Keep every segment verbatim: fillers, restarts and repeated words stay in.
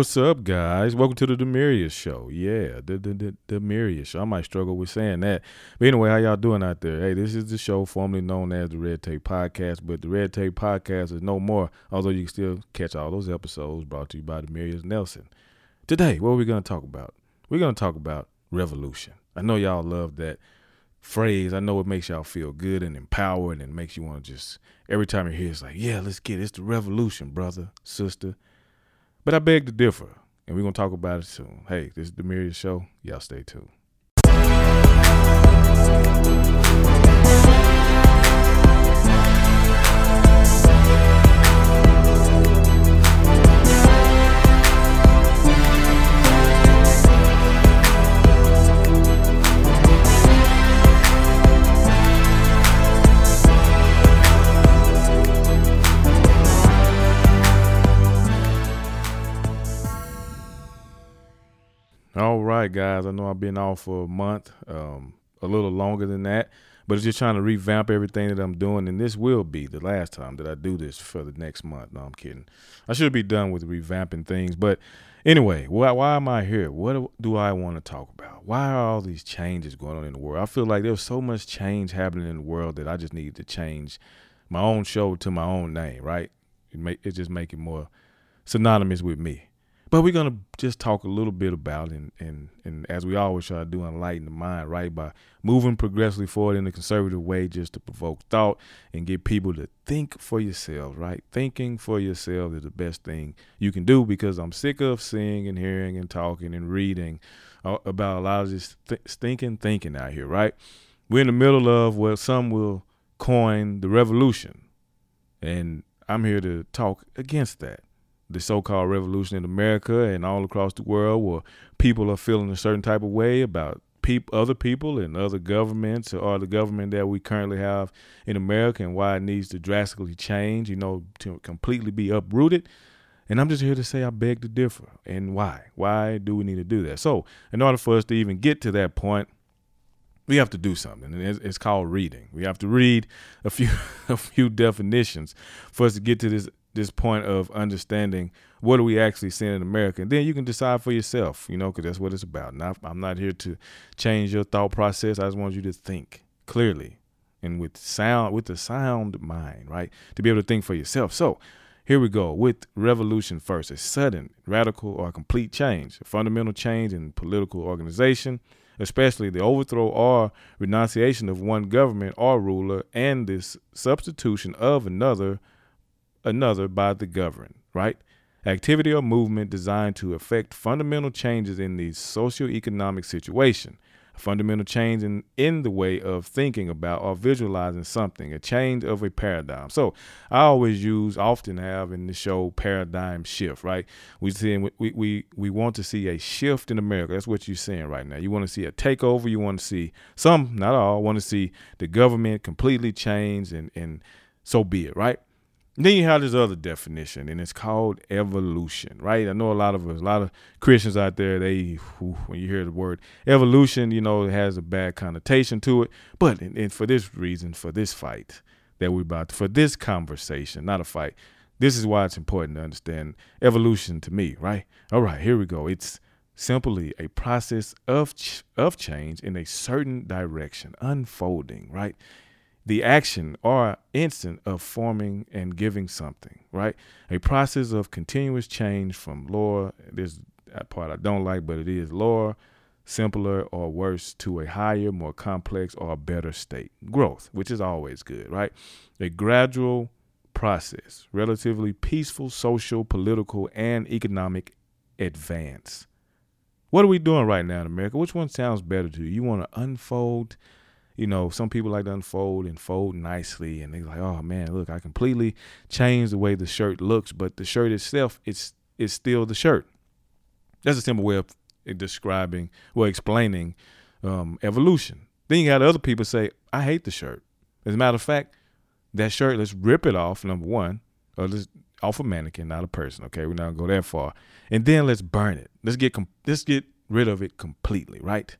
What's up, guys? Welcome to the Demarius Show. Yeah, the, the, the, the Demarius Show. I might struggle with saying that. But anyway, how y'all doing out there? Hey, this is the show formerly known as the Red Tape Podcast, but the Red Tape Podcast is no more, although you can still catch all those episodes brought to you by Demarius Nelson. Today, what are we going to talk about? We're going to talk about revolution. I know y'all love that phrase. I know it makes y'all feel good and empowered and makes you want to just, every time you hear it, it's like, yeah, let's get it. It's the revolution, brother, sister. But I beg to differ, and we're going to talk about it soon. Hey, this is the Demarius Show. Y'all stay tuned. All right, guys, I know I've been off for a month, um, a little longer than that, but it's just trying to revamp everything that I'm doing, and this will be the last time that I do this for the next month. No, I'm kidding. I should be done with revamping things, but anyway, why, why am I here? What do I want to talk about? Why are all these changes going on in the world? I feel like there's so much change happening in the world that I just need to change my own show to my own name, right? It, may, it just make it more synonymous with me. But we're going to just talk a little bit about and, and and as we always try to do, enlighten the mind, right, by moving progressively forward in a conservative way just to provoke thought and get people to think for yourselves, right? Thinking for yourself is the best thing you can do because I'm sick of seeing and hearing and talking and reading about a lot of this th- stinking thinking out here, right? We're in the middle of what some will coin the revolution, and I'm here to talk against that. The so-called revolution in America and all across the world where people are feeling a certain type of way about peop- other people and other governments or the government that we currently have in America and why it needs to drastically change, you know, to completely be uprooted. And I'm just here to say I beg to differ. And why? Why do we need to do that? So in order for us to even get to that point, we have to do something, and it's called reading. We have to read a few a few definitions for us to get to this this point of understanding what are we actually seeing in America. And then you can decide for yourself, you know, because that's what it's about. Now, I'm not here to change your thought process. I just want you to think clearly and with sound, with a sound mind, right, to be able to think for yourself. So here we go with revolution first, a sudden, radical, or complete change, a fundamental change in political organization, especially the overthrow or renunciation of one government or ruler and this substitution of another another by the governed, right? Activity or movement designed to effect fundamental changes in the socioeconomic situation, a fundamental change in, in the way of thinking about or visualizing something, a change of a paradigm. So I always use, often have in the show, paradigm shift, right? We see, we, we, we want to see a shift in America. That's what you're seeing right now. You want to see a takeover. You want to see some, not all, want to see the government completely change and, and so be it, right? Then you have this other definition, and it's called evolution, right? I know a lot of us, a lot of Christians out there, they, whew, when you hear the word evolution, you know, it has a bad connotation to it. But and, and for this reason, for this fight that we're about to, for this conversation, not a fight, this is why it's important to understand evolution to me, right? All right, here we go. It's simply a process of ch- of change in a certain direction, unfolding, right? The action or instant of forming and giving something, right? A process of continuous change from lower, this part I don't like, but it is lower, simpler, or worse to a higher, more complex, or better state. Growth, which is always good, right? A gradual process, relatively peaceful, social, political, and economic advance. What are we doing right now in America? Which one sounds better to you? You want to unfold? You know, some people like to unfold and fold nicely, and they're like, oh, man, look, I completely changed the way the shirt looks, but the shirt itself, it's it's still the shirt. That's a simple way of describing, well, explaining um, evolution. Then you got other people say, I hate the shirt. As a matter of fact, that shirt, let's rip it off, number one, or let's off a mannequin, not a person, okay? We're not going to go that far. And then let's burn it. Let's get com- let's get rid of it completely, right?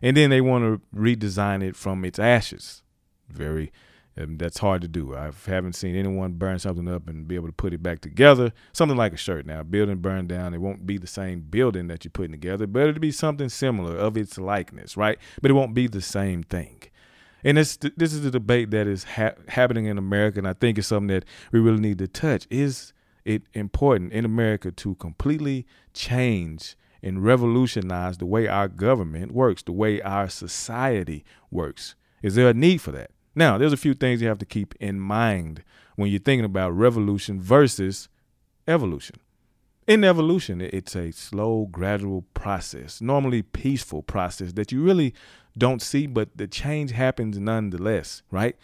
And then they want to redesign it from its ashes. Very And that's hard to do. I haven't seen anyone burn something up and be able to put it back together. Something like a shirt now. A building burned down. It won't be the same building that you're putting together, but it'll be something similar of its likeness, right? But it won't be the same thing. And this this is the debate that is ha- happening in America, and I think it's something that we really need to touch. Is it important in America to completely change and revolutionize the way our government works, the way our society works? Is there a need for that? Now, there's a few things you have to keep in mind when you're thinking about revolution versus evolution. In evolution, it's a slow, gradual process, normally peaceful process that you really don't see, but the change happens nonetheless, right?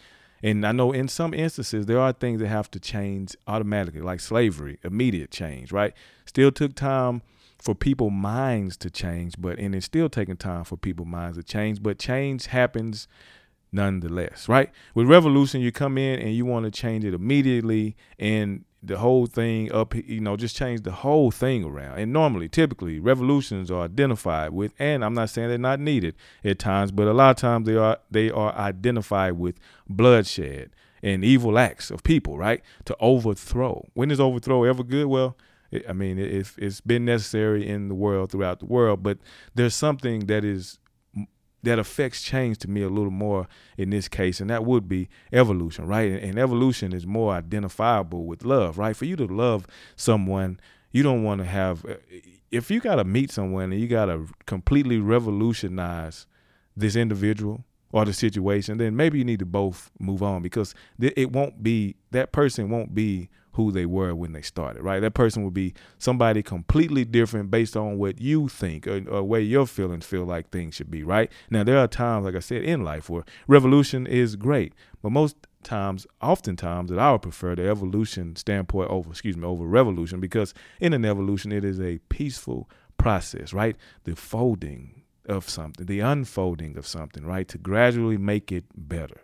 And I know in some instances, there are things that have to change automatically, like slavery, immediate change, right? Still took time for people's minds to change, but and it's still taking time for people's minds to change, but change happens nonetheless, right? With revolution, you come in and you want to change it immediately and the whole thing up, you know, just change the whole thing around. And normally, typically, revolutions are identified with, and I'm not saying they're not needed at times, but a lot of times they are they are identified with bloodshed and evil acts of people, right? To overthrow. When is overthrow ever good? Well, it, I mean, it, it's been necessary in the world, throughout the world, but there's something that is that affects change to me a little more in this case, and that would be evolution, right? And, and evolution is more identifiable with love, right? For you to love someone, you don't want to have, if you got to meet someone and you got to completely revolutionize this individual or the situation, then maybe you need to both move on because it won't be, that person won't be who they were when they started, right? That person would be somebody completely different based on what you think or, or way your feelings feel like things should be, right? Now, there are times, like I said, in life where revolution is great, but most times, oftentimes, that I would prefer the evolution standpoint over, excuse me, over revolution because in an evolution, it is a peaceful process, right? The folding of something, the unfolding of something, right? To gradually make it better.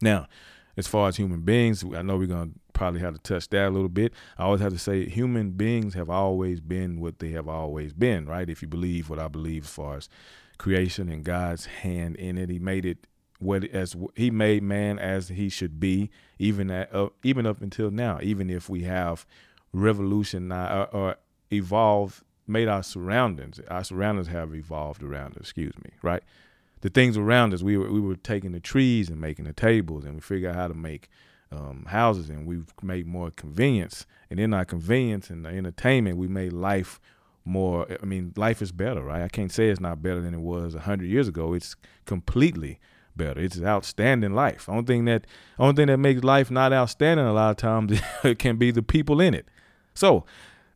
Now, as far as human beings, I know we're going to probably have to touch that a little bit. I always have to say human beings have always been what they have always been, right? If you believe what I believe as far as creation and God's hand in it, he made it what as he made man as he should be, even at, uh, even up until now, even if we have revolutionized or, or evolved, made our surroundings, our surroundings have evolved around us, excuse me, right? The things around us, we were we were taking the trees and making the tables, and we figured out how to make um, houses, and we've made more convenience. And in our convenience and the entertainment, we made life more. I mean, life is better, right? I can't say it's not better than it was a hundred years ago. It's completely better. It's an outstanding life. Only thing that only thing that makes life not outstanding a lot of times can be the people in it. So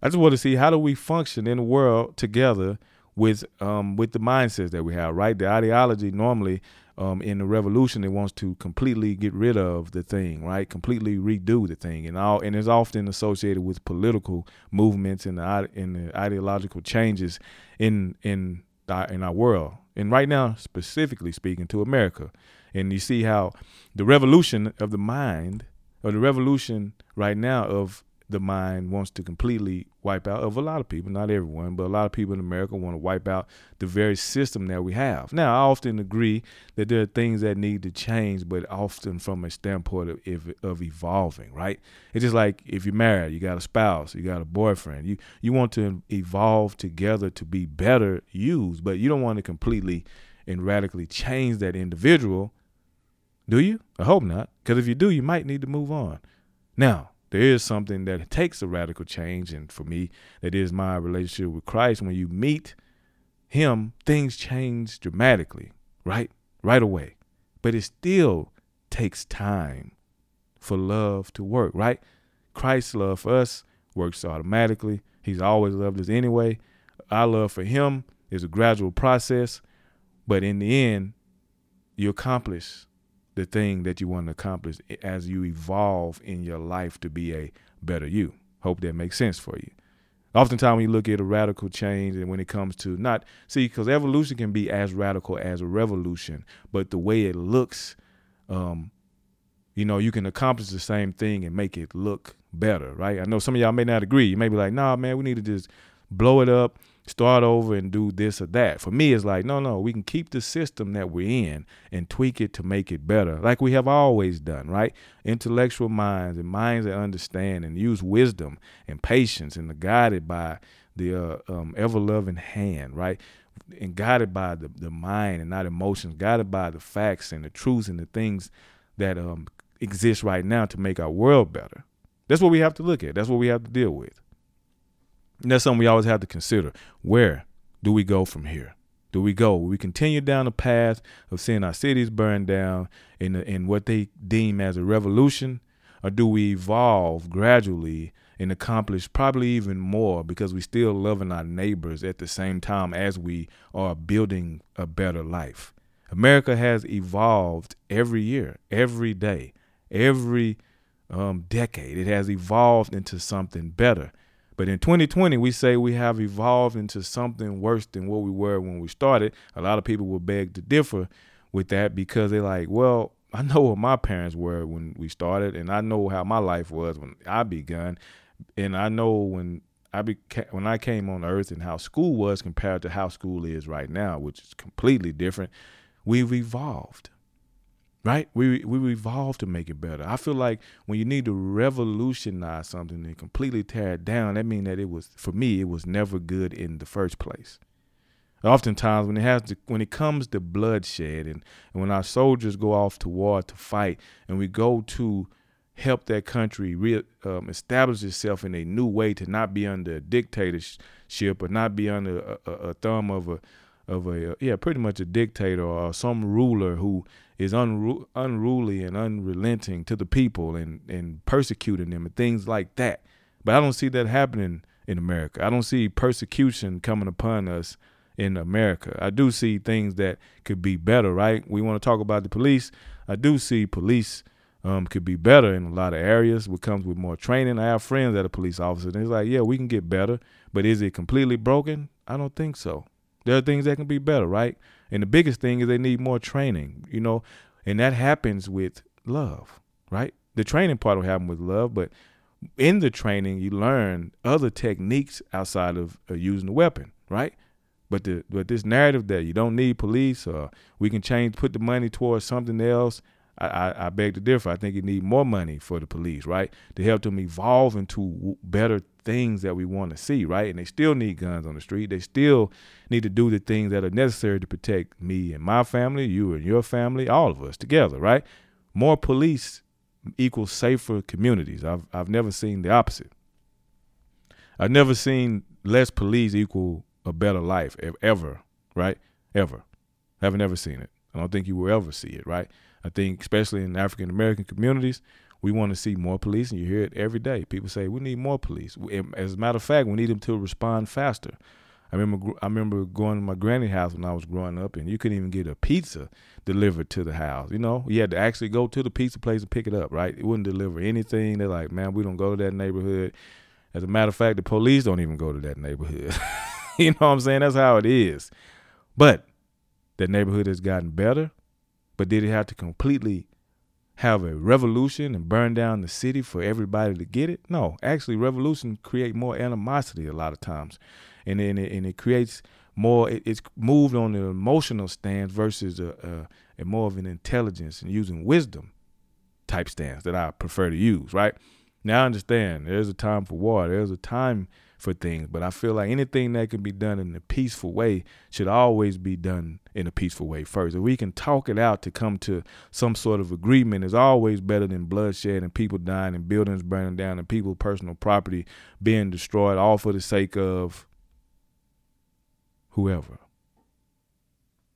I just want to see how do we function in the world together. With um with the mindsets that we have, right? The ideology normally um in the revolution, it wants to completely get rid of the thing, right? Completely redo the thing, and all and it's often associated with political movements and the in the ideological changes in in our, in our world. And right now, specifically speaking to America, and you see how the revolution of the mind, or the revolution right now of the mind wants to completely wipe out of a lot of people, not everyone, but a lot of people in America want to wipe out the very system that we have. Now, I often agree that there are things that need to change, but often from a standpoint of, of evolving, right? It's just like if you're married, you got a spouse, you got a boyfriend, you, you want to evolve together to be better used, but you don't want to completely and radically change that individual. Do you? I hope not. Because if you do, you might need to move on. Now, there is something that takes a radical change. And for me, that is my relationship with Christ. When you meet him, things change dramatically, right? Right away. But it still takes time for love to work, right? Christ's love for us works automatically. He's always loved us anyway. Our love for him is a gradual process. But in the end, you accomplish the thing that you want to accomplish as you evolve in your life to be a better you. Hope that makes sense for you. Oftentimes when you look at a radical change and when it comes to not, see, because evolution can be as radical as a revolution, but the way it looks, um, you know, you can accomplish the same thing and make it look better, right? I know some of y'all may not agree. You may be like, nah, man, we need to just blow it up, start over and do this or that. For me, it's like, no, no, we can keep the system that we're in and tweak it to make it better, like we have always done, right? Intellectual minds and minds that understand and use wisdom and patience and are guided by the uh, um, ever-loving hand, right? And guided by the, the mind and not emotions, guided by the facts and the truths and the things that um, exist right now to make our world better. That's what we have to look at. That's what we have to deal with. And that's something we always have to consider. Where do we go from here? Do we go? We continue down the path of seeing our cities burn down in, the, in what they deem as a revolution? Or do we evolve gradually and accomplish probably even more because we're still loving our neighbors at the same time as we are building a better life? America has evolved every year, every day, every um, decade. It has evolved into something better. But in twenty twenty, we say we have evolved into something worse than what we were when we started. A lot of people will beg to differ with that because they're like, well, I know what my parents were when we started, and I know how my life was when I begun. And I know when I beca- when I came on earth and how school was compared to how school is right now, which is completely different. We've evolved, right? We we've evolved to make it better. I feel like when you need to revolutionize something and completely tear it down, that means that it was, for me, it was never good in the first place. Oftentimes when it has to, when it comes to bloodshed and, and when our soldiers go off to war to fight and we go to help that country re, um, establish itself in a new way to not be under a dictatorship or not be under a, a, a thumb of a, of a, yeah, pretty much a dictator or some ruler who is unru- unruly and unrelenting to the people and, and persecuting them and things like that. But I don't see that happening in America. I don't see persecution coming upon us in America. I do see things that could be better, right? We want to talk about the police. I do see police um, could be better in a lot of areas, which comes with more training. I have friends that are police officers, and it's like, yeah, we can get better, but is it completely broken? I don't think so. There are things that can be better, right? And the biggest thing is they need more training, you know, and that happens with love, right? The training part will happen with love, but in the training, you learn other techniques outside of uh, using a weapon, right? But the but this narrative that you don't need police or we can change, put the money towards something else, I, I, I beg to differ. I think you need more money for the police, right, to help them evolve into better things that we want to see, right? And they still need guns on the street. They still need to do the things that are necessary to protect me and my family, you and your family, all of us together, right? More police equals safer communities. I've I've never seen the opposite. I've never seen less police equal a better life ever, right? Ever. I haven't ever seen it. I don't think you will ever see it, right? I think especially in African-American communities, we want to see more police, and you hear it every day. People say, we need more police. As a matter of fact, we need them to respond faster. I remember I remember going to my granny's house when I was growing up, and you couldn't even get a pizza delivered to the house. You know, you had to actually go to the pizza place and pick it up, right? It wouldn't deliver anything. They're like, man, we don't go to that neighborhood. As a matter of fact, the police don't even go to that neighborhood. You know what I'm saying? That's how it is. But the neighborhood has gotten better. But did it have to completely have a revolution and burn down the city for everybody to get it? No. Actually, revolution create more animosity a lot of times. And and it, and it creates more. It, it's moved on the emotional stance versus a, a, a more of an intelligence and using wisdom type stance that I prefer to use. Right now, I understand there's a time for war. There's a time for things, but I feel like anything that can be done in a peaceful way should always be done in a peaceful way first. If we can talk it out to come to some sort of agreement, it's always better than bloodshed and people dying and buildings burning down and people's personal property being destroyed, all for the sake of whoever.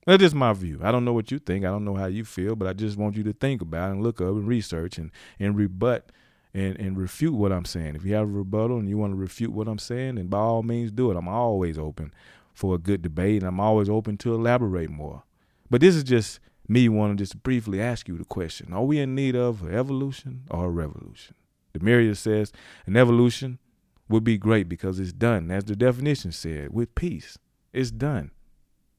That is my view. I don't know what you think. I don't know how you feel, but I just want you to think about it and look up and research and, and rebut And, and refute what I'm saying. If you have a rebuttal and you want to refute what I'm saying, then by all means do it. I'm always open for a good debate, and I'm always open to elaborate more. But this is just me wanting to just briefly ask you the question. Are we in need of an evolution or a revolution? Demarius says an evolution would be great because it's done, as the definition said, with peace. It's done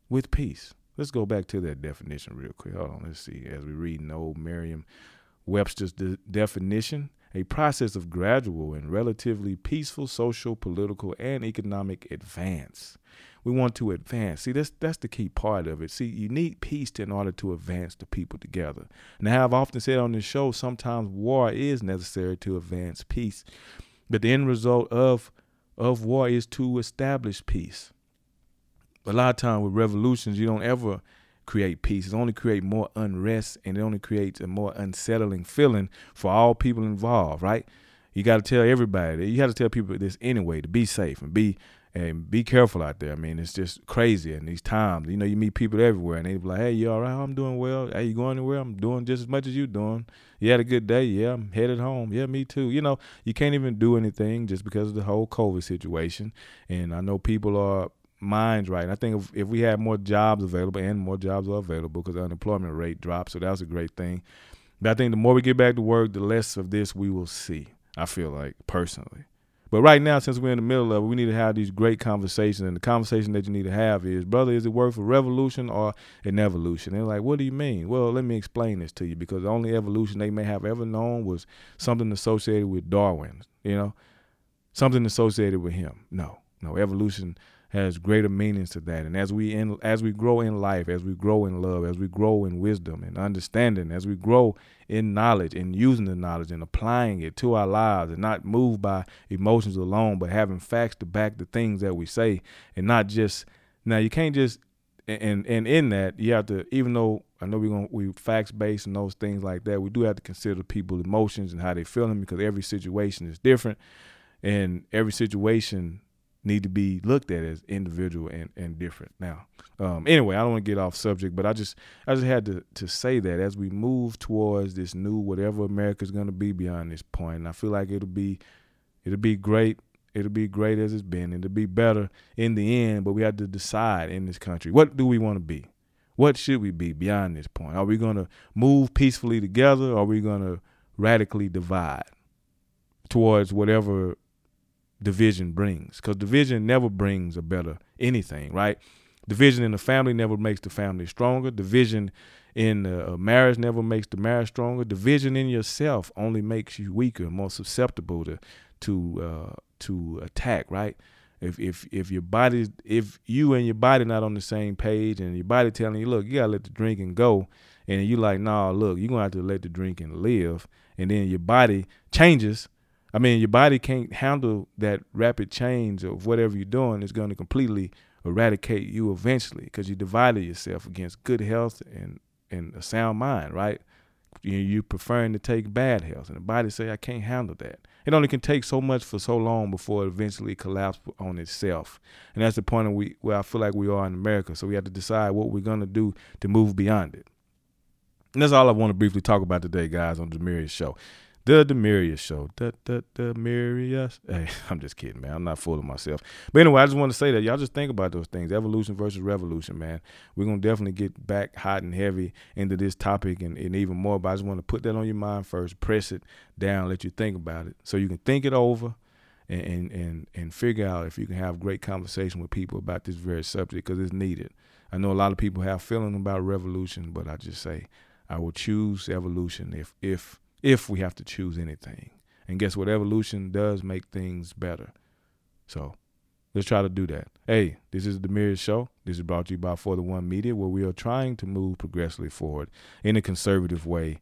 with peace. Let's go back to that definition real quick. Hold on, let's see. As we read in old Merriam-Webster's de- definition, a process of gradual and relatively peaceful social, political, and economic advance. We want to advance. See, that's, that's the key part of it. See, you need peace in order to advance the people together. Now, I've often said on this show, sometimes war is necessary to advance peace, but the end result of, of war is to establish peace. A lot of times with revolutions, you don't ever create peace. It only creates more unrest, and it only creates a more unsettling feeling for all people involved, right? You got to tell everybody. You got to tell people this anyway, to be safe and be and be careful out there. I mean, it's just crazy in these times. You know, you meet people everywhere, and they be like, hey, you all right? I'm doing well. Hey, you going anywhere? I'm doing just as much as you doing. You had a good day? Yeah, I'm headed home. Yeah, me too. You know, you can't even do anything just because of the whole COVID situation, and I know people are minds right. And I think if, if we had more jobs available, and more jobs are available because the unemployment rate dropped, so that's a great thing. But I think the more we get back to work, the less of this we will see, I feel like, personally. But right now, since we're in the middle of it, we need to have these great conversations. And the conversation that you need to have is, brother, is it worth a revolution or an evolution? And they're like, what do you mean? Well, let me explain this to you, because the only evolution they may have ever known was something associated with Darwin, you know, something associated with him. No, no, evolution has greater meanings to that. And as we in, as we grow in life, as we grow in love, as we grow in wisdom and understanding, as we grow in knowledge and using the knowledge and applying it to our lives, and not moved by emotions alone, but having facts to back the things that we say, and not just, now you can't just, and and in that you have to, even though I know we're going we facts based and those things like that, we do have to consider people's emotions and how they're feeling, because every situation is different, and every situation need to be looked at as individual and, and different. Now, um, anyway, I don't want to get off subject, but I just I just had to, to say that as we move towards this new whatever America's going to be beyond this point, and I feel like it'll be it'll be great. It'll be great as it's been. It'll be better in the end, but we have to decide in this country, what do we want to be? What should we be beyond this point? Are we going to move peacefully together, or are we going to radically divide towards whatever division brings? Because division never brings a better anything, right? Division in the family never makes the family stronger. Division in uh, marriage never makes the marriage stronger. Division in yourself only makes you weaker, more susceptible to to uh, to attack, right? If if if your body, if you and your body not on the same page, and your body telling you, look, you gotta let the drinking go, and you like, nah, look, you're gonna have to let the drinking live, and then your body changes. I mean, your body can't handle that rapid change of whatever you're doing. It's going to completely eradicate you eventually, because you divided yourself against good health and, and a sound mind, right? You, you're preferring to take bad health, and the body say, I can't handle that. It only can take so much for so long before it eventually collapses on itself. And that's the point we, where I feel like we are in America. So we have to decide what we're going to do to move beyond it. And that's all I want to briefly talk about today, guys, on the Demarius Show. The Demarius Show. The, the, the Demarius. Hey, I'm just kidding, man. I'm not fooling myself. But anyway, I just want to say that y'all just think about those things. Evolution versus revolution, man. We're going to definitely get back hot and heavy into this topic, and, and even more. But I just want to put that on your mind first, press it down, let you think about it, so you can think it over and, and, and, and figure out if you can have great conversation with people about this very subject, because it's needed. I know a lot of people have feelings about revolution, but I just say I will choose evolution if if. If we have to choose anything. And guess what? Evolution does make things better. So let's try to do that. Hey, this is the Demarius Show. This is brought to you by For the One Media, where we are trying to move progressively forward in a conservative way.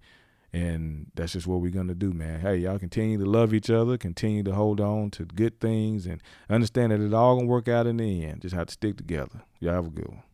And that's just what we're going to do, man. Hey, y'all continue to love each other. Continue to hold on to good things, and understand that it all going to work out in the end. Just have to stick together. Y'all have a good one.